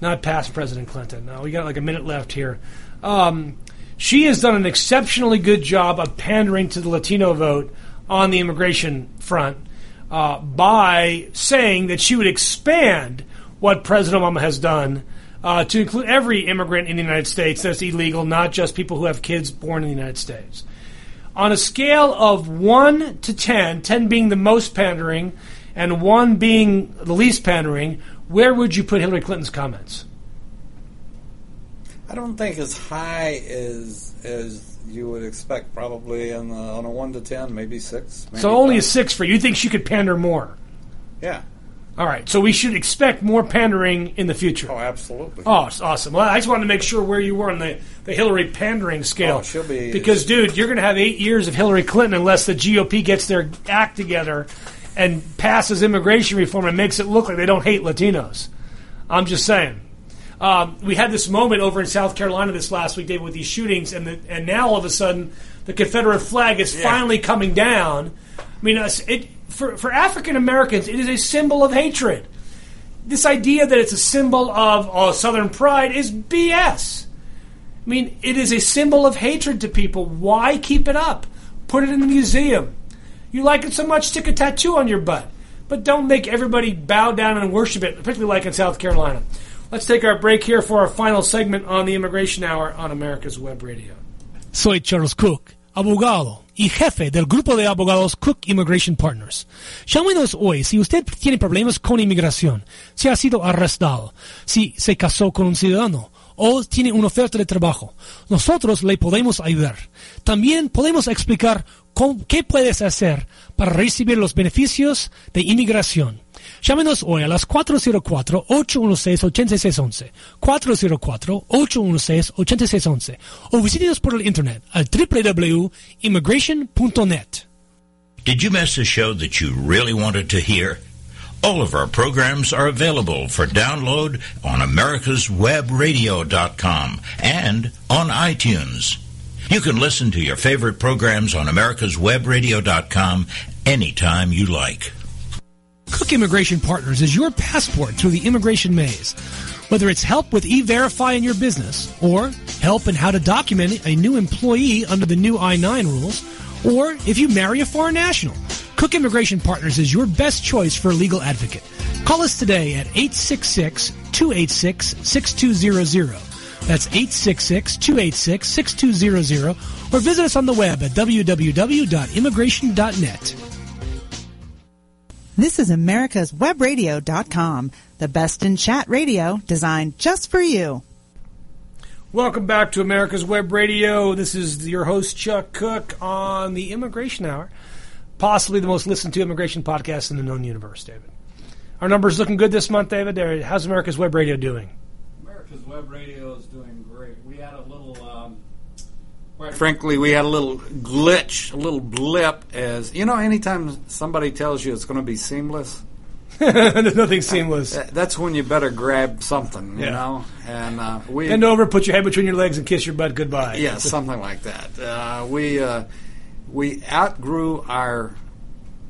not past President Clinton. Now we got like a minute left here. Um, she has done an exceptionally good job of pandering to the Latino vote on the immigration front uh, by saying that she would expand what President Obama has done uh, to include every immigrant in the United States that's illegal, not just people who have kids born in the United States. On a scale of one to ten, ten being the most pandering and one being the least pandering, where would you put Hillary Clinton's comments? I don't think as high as as you would expect, probably in the, on a one to ten, maybe six. Maybe so only five. A six for you. You think she could pander more? Yeah. All right, so we should expect more pandering in the future. Oh, absolutely. Oh, it's awesome. Well, I just wanted to make sure where you were on the, the Hillary pandering scale. Oh, she'll be. Because, dude, you're going to have eight years of Hillary Clinton unless the G O P gets their act together and passes immigration reform and makes it look like they don't hate Latinos. I'm just saying. Um, we had this moment over in South Carolina this last week, David, with these shootings, and the, and now all of a sudden the Confederate flag is yeah. finally coming down. I mean, it... For, for African Americans, it is a symbol of hatred. This idea that it's a symbol of uh, Southern pride is B S. I mean, it is a symbol of hatred to people. Why keep it up? Put it in a museum. You like it so much, stick a tattoo on your butt. But don't make everybody bow down and worship it, particularly like in South Carolina. Let's take our break here for our final segment on the Immigration Hour on America's Web Radio. Soy Charles Cook, abogado y jefe del grupo de abogados Cook Immigration Partners. Llámenos hoy si usted tiene problemas con inmigración, si ha sido arrestado, si se casó con un ciudadano o tiene una oferta de trabajo. Nosotros le podemos ayudar. También podemos explicar cómo, qué puedes hacer para recibir los beneficios de inmigración. Llámenos hoy a las cuatro cero cuatro, ocho uno seis, ocho seis uno uno, cuatro cero cuatro, ocho uno seis, ocho seis uno uno, o visítenos por el internet al w w w dot immigration dot net. Did you miss a show that you really wanted to hear? All of our programs are available for download on Americas Web Radio dot com and on iTunes. You can listen to your favorite programs on Americas Web Radio dot com anytime you like. Cook Immigration Partners is your passport through the immigration maze. Whether it's help with e-verify in your business, or help in how to document a new employee under the new I nine rules, or if you marry a foreign national, Cook Immigration Partners is your best choice for a legal advocate. Call us today at eight six six, two eight six, six two zero zero. That's eight six six, two eight six, six two zero zero, or visit us on the web at w w w dot immigration dot net. This is Americas Web Radio dot com, the best in chat radio designed just for you. Welcome back to America's Web Radio. This is your host, Chuck Cook, on the Immigration Hour, possibly the most listened to immigration podcast in the known universe, David. Our numbers looking good this month, David. How's America's Web Radio doing? America's Web Radio is doing great. We had a little... Um Quite frankly, we had a little glitch, a little blip. As you know, anytime somebody tells you it's going to be seamless, there's nothing seamless. That's when you better grab something, you yeah. know. And uh, we bend over, put your head between your legs, and kiss your butt goodbye. Yeah, something like that. Uh, we uh, we outgrew our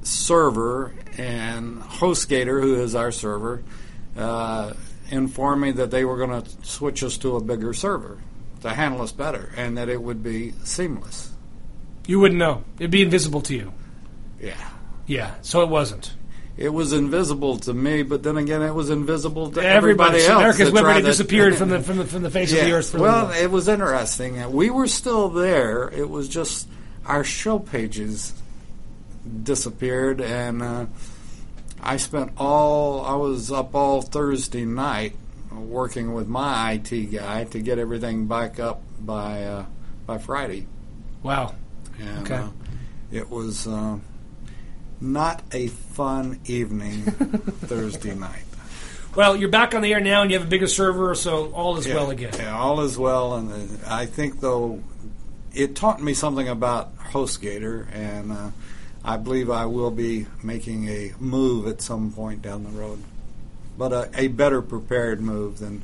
server, and HostGator, who is our server, uh, informed me that they were going to switch us to a bigger server to handle us better, and that it would be seamless. You wouldn't know. It'd be invisible to you. Yeah. Yeah, so it wasn't. It was invisible to me, but then again, it was invisible to everybody, everybody else. America's Web Radio disappeared from the, from the from the face yeah. of the earth. For well, the it was interesting. We were still there. It was just our show pages disappeared, and uh, I spent all, I was up all Thursday night working with my I T guy to get everything back up by uh, by Friday. Wow. And, okay. Uh, it was uh, not a fun evening Thursday night. Well, you're back on the air now, and you have a bigger server, so all is yeah, well again. Yeah, all is well, and uh, I think, though, it taught me something about HostGator, and uh, I believe I will be making a move at some point down the road. But a, a better prepared move than,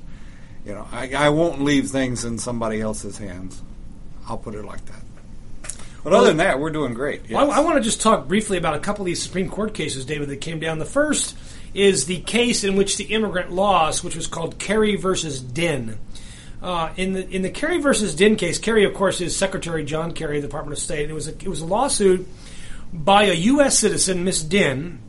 you know, I, I won't leave things in somebody else's hands. I'll put it like that. But well, other than that, we're doing great. Yes. Well, I, I want to just talk briefly about a couple of these Supreme Court cases, David, that came down. The first is the case in which the immigrant lost, which was called Kerry versus Din. Uh, in the in the Kerry versus Din case, Kerry, of course, is Secretary John Kerry of the Department of State. And it was a, it was a lawsuit by a U S citizen, Miss Din,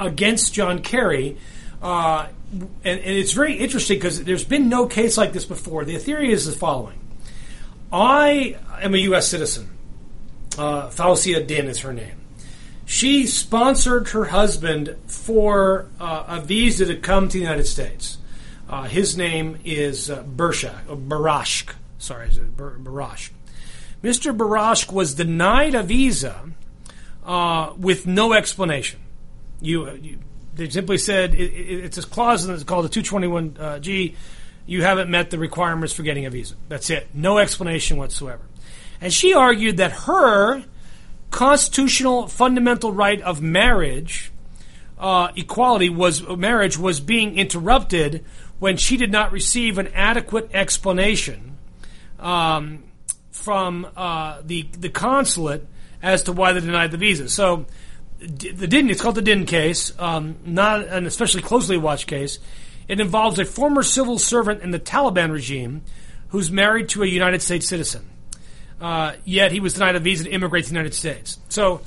against John Kerry. Uh, and, and it's very interesting because there's been no case like this before. The theory is the following. I am a U S citizen. Uh, Falsia Din is her name. She sponsored her husband for uh, a visa to come to the United States. Uh, his name is uh, Barashk, or Barashk. Sorry, Barashk. Mister Barashk was denied a visa uh, with no explanation. You... you They simply said, it, it, it's a clause that's called the two twenty-one G, you haven't met the requirements for getting a visa. That's it. No explanation whatsoever. And she argued that her constitutional fundamental right of marriage, uh, equality, was marriage was being interrupted when she did not receive an adequate explanation um, from uh, the, the consulate as to why they denied the visa. So... The Din, it's called the Din case, um, not an especially closely watched case. It involves a former civil servant in the Taliban regime who's married to a United States citizen. Uh, yet he was denied a visa to immigrate to the United States. So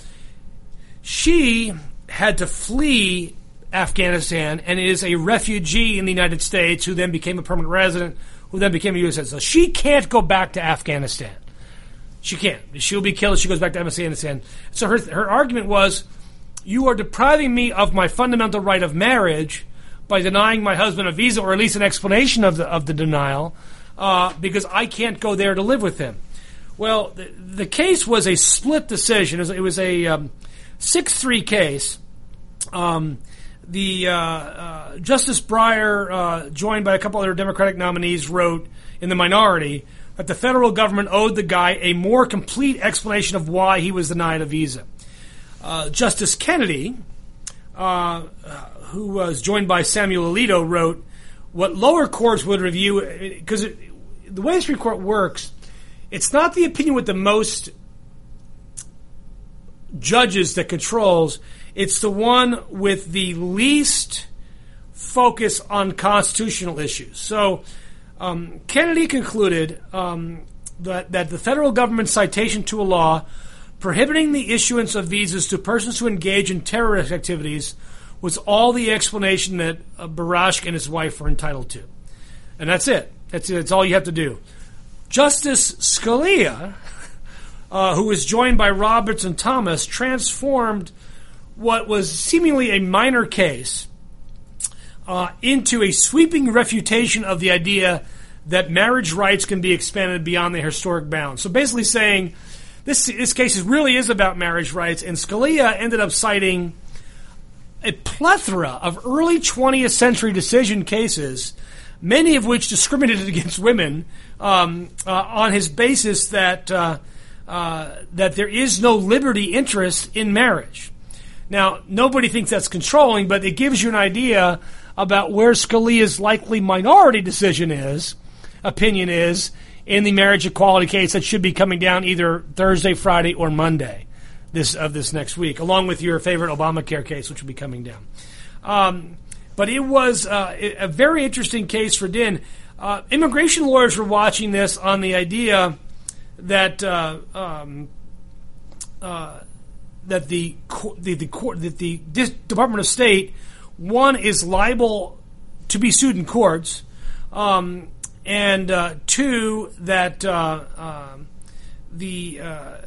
she had to flee Afghanistan and is a refugee in the United States who then became a permanent resident, who then became a U S citizen. So she can't go back to Afghanistan. She can't. She'll be killed if she goes back to Afghanistan. So her her argument was, you are depriving me of my fundamental right of marriage by denying my husband a visa, or at least an explanation of the of the denial. uh, because I can't go there to live with him. Well, the, the case was a split decision. It was, it was a um, six three case. Um, the uh, uh, Justice Breyer, uh, joined by a couple other Democratic nominees, wrote in the minority that the federal government owed the guy a more complete explanation of why he was denied a visa. Uh, Justice Kennedy, uh, who was joined by Samuel Alito, wrote what lower courts would review, because the way the Supreme Court works, it's not the opinion with the most judges that controls, it's the one with the least focus on constitutional issues. So um, Kennedy concluded um, that, that the federal government's citation to a law prohibiting the issuance of visas to persons who engage in terrorist activities was all the explanation that uh, Barashk and his wife were entitled to. And that's it. That's it. That's all you have to do. Justice Scalia, uh, who was joined by Roberts and Thomas, transformed what was seemingly a minor case uh, into a sweeping refutation of the idea that marriage rights can be expanded beyond their historic bounds. So basically saying this, this case is, really is about marriage rights, and Scalia ended up citing a plethora of early twentieth century decision cases, many of which discriminated against women, um, uh, on his basis that uh, uh, that there is no liberty interest in marriage. Now, nobody thinks that's controlling, but it gives you an idea about where Scalia's likely minority decision is, opinion is, in the marriage equality case that should be coming down either Thursday, Friday, or Monday this of this next week, along with your favorite Obamacare case, which will be coming down. Um, but it was uh, a very interesting case for Din. Uh, immigration lawyers were watching this on the idea that uh, um, uh, that the the the, court, that the Department of State, one, is liable to be sued in courts, um, and uh, two, that uh, uh, the uh,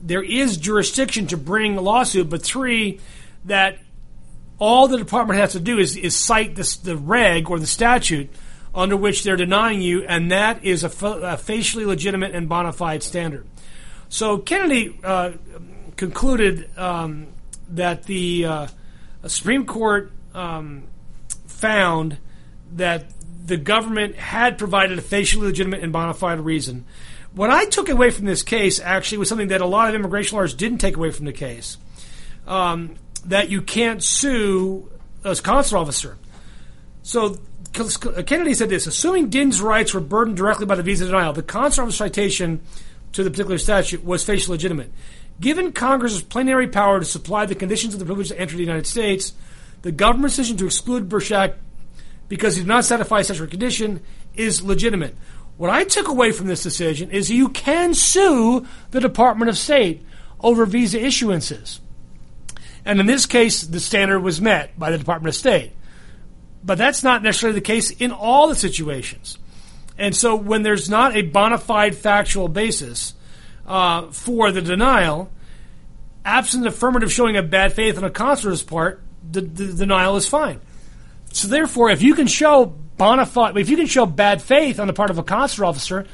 there is jurisdiction to bring a lawsuit, but three, that all the department has to do is, is cite this, the reg or the statute under which they're denying you, and that is a, a facially legitimate and bona fide standard. So Kennedy uh, concluded um, that the uh, Supreme Court um, found that the government had provided a facially legitimate and bona fide reason. What I took away from this case actually was something that a lot of immigration lawyers didn't take away from the case, um, that you can't sue a consular officer. So Kennedy said this: assuming Din's rights were burdened directly by the visa denial, the consular officer citation to the particular statute was facially legitimate. Given Congress's plenary power to supply the conditions of the privilege to enter the United States, the government's decision to exclude Barashk because he did not satisfy such a condition is legitimate. What I took away from this decision is you can sue the Department of State over visa issuances. And in this case, the standard was met by the Department of State. But that's not necessarily the case in all the situations. And so when there's not a bona fide factual basis uh, for the denial, absent affirmative showing of bad faith on a consular's part, the, the denial is fine. So therefore, if you can show bona fide, if you can show bad faith on the part of a consular officer,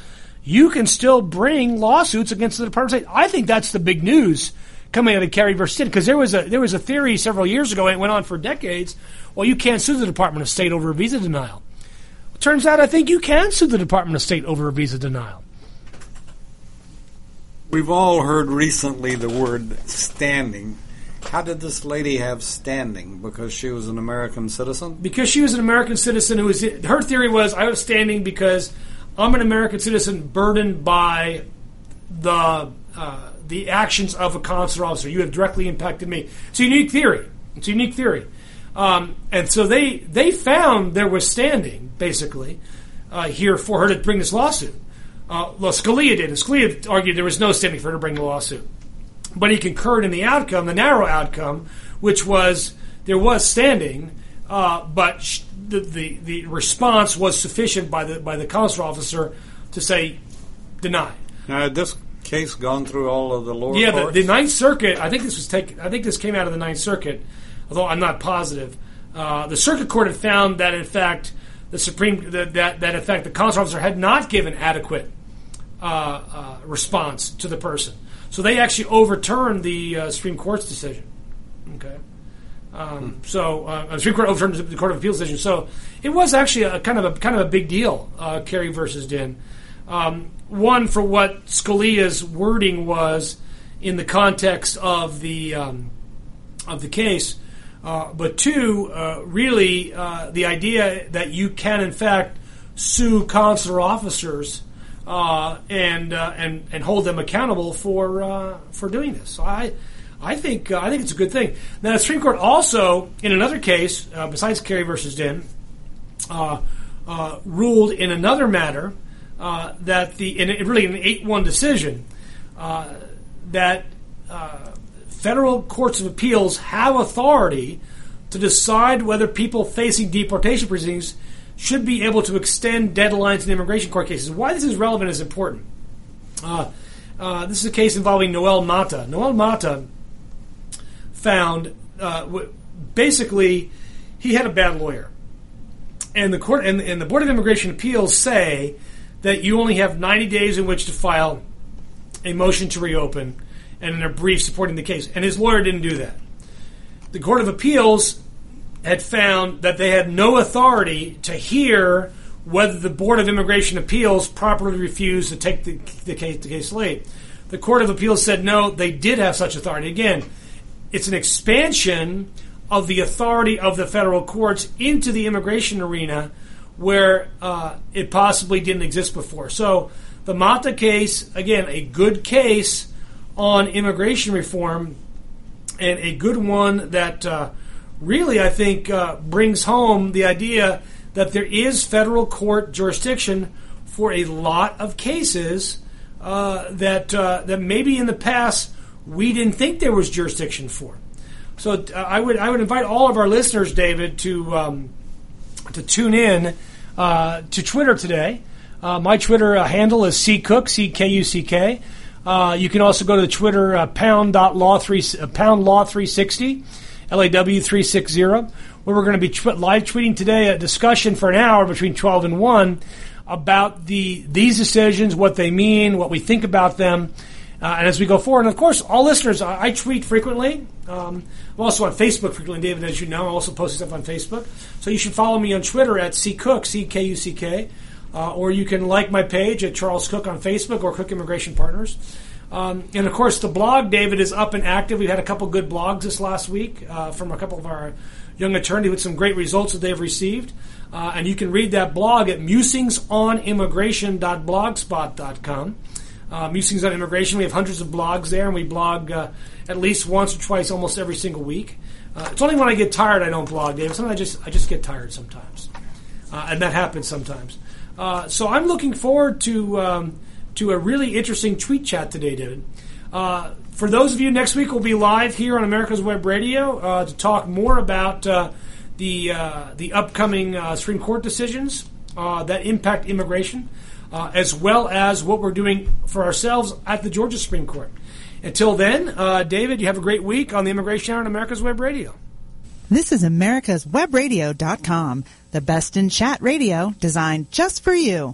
you can still bring lawsuits against the Department of State. I think that's the big news coming out of Kerry versus Din, because there was a there was a theory several years ago, and it went on for decades, well, you can't sue the Department of State over a visa denial. It turns out I think you can sue the Department of State over a visa denial. We've all heard recently the word standing. How did this lady have standing? Because she was an American citizen? Because she was an American citizen who was... Her theory was, I have standing because I'm an American citizen burdened by the uh, the actions of a consular officer. You have directly impacted me. It's a unique theory. It's a unique theory. Um, and so they, they found there was standing, basically, uh, here for her to bring this lawsuit. Uh, well, Scalia did. And Scalia argued there was no standing for her to bring the lawsuit. But he concurred in the outcome, the narrow outcome, which was there was standing, uh, but sh- the, the the response was sufficient by the by the consular officer to say deny. Now, had this case gone through all of the lower yeah, courts? Yeah, the Ninth Circuit. I think this was taken. I think this came out of the Ninth Circuit, although I'm not positive. Uh, the Circuit Court had found that in fact the Supreme the, that that effect, the consular officer had not given adequate uh, uh, response to the person. So they actually overturned the uh, Supreme Court's decision. Okay, um, hmm. so uh, the Supreme Court overturned the Court of Appeals decision. So it was actually a kind of a kind of a big deal, uh, Kerry versus Din. Um, one for what Scalia's wording was in the context of the um, of the case, uh, but two, uh, really uh, the idea that you can in fact sue consular officers. Uh, and uh, and and hold them accountable for uh, for doing this. So I I think uh, I think it's a good thing. Now the Supreme Court also, in another case uh, besides Kerry versus Din, uh, uh, ruled in another matter uh, that the in really an eight one decision uh, that uh, federal courts of appeals have authority to decide whether people facing deportation proceedings should be able to extend deadlines in immigration court cases. Why this is relevant is important. Uh, uh, this is a case involving Noel Mata. Noel Mata found, uh, w- basically, he had a bad lawyer. And the court and, and the Board of Immigration Appeals say that you only have ninety days in which to file a motion to reopen and a brief supporting the case. And his lawyer didn't do that. The Court of Appeals had found that they had no authority to hear whether the Board of Immigration Appeals properly refused to take the, the, case, the case late. The Court of Appeals said no, they did have such authority. Again, it's an expansion of the authority of the federal courts into the immigration arena where uh, it possibly didn't exist before. So the Mata case, again, a good case on immigration reform and a good one that... Uh, really, I think, uh, brings home the idea that there is federal court jurisdiction for a lot of cases uh, that uh, that maybe in the past we didn't think there was jurisdiction for. So uh, I would I would invite all of our listeners, David, to um, to tune in uh, to Twitter today. Uh, my Twitter uh, handle is C Cook, C K U C K. Uh, you can also go to the Twitter uh, pound dot law three uh, pound law three sixty. L A W three sixty, where we're going to be tw- live tweeting today a discussion for an hour between twelve and one about the these decisions, what they mean, what we think about them, uh, and as we go forward. And, of course, all listeners, I, I tweet frequently. Um, I'm also on Facebook frequently, David, as you know. I also post stuff on Facebook. So you should follow me on Twitter at C Cook, C K U C K, uh, or you can like my page at Charles Cook on Facebook or Cook Immigration Partners. Um, and, of course, the blog, David, is up and active. We've had a couple good blogs this last week uh, from a couple of our young attorneys with some great results that they've received. Uh, and you can read that blog at musings on immigration dot blogspot dot com. Uh, Musings on Immigration, we have hundreds of blogs there, and we blog uh, at least once or twice almost every single week. Uh, it's only when I get tired I don't blog, David. Sometimes I just, I just get tired sometimes. Uh, and that happens sometimes. Uh, so I'm looking forward to... Um, to a really interesting tweet chat today, David. Uh, for those of you, next week we'll be live here on America's Web Radio uh, to talk more about uh, the uh, the upcoming uh, Supreme Court decisions uh, that impact immigration, uh, as well as what we're doing for ourselves at the Georgia Supreme Court. Until then, uh, David, you have a great week on the Immigration Hour on America's Web Radio. This is America's Web Radio dot com, the best in chat radio designed just for you.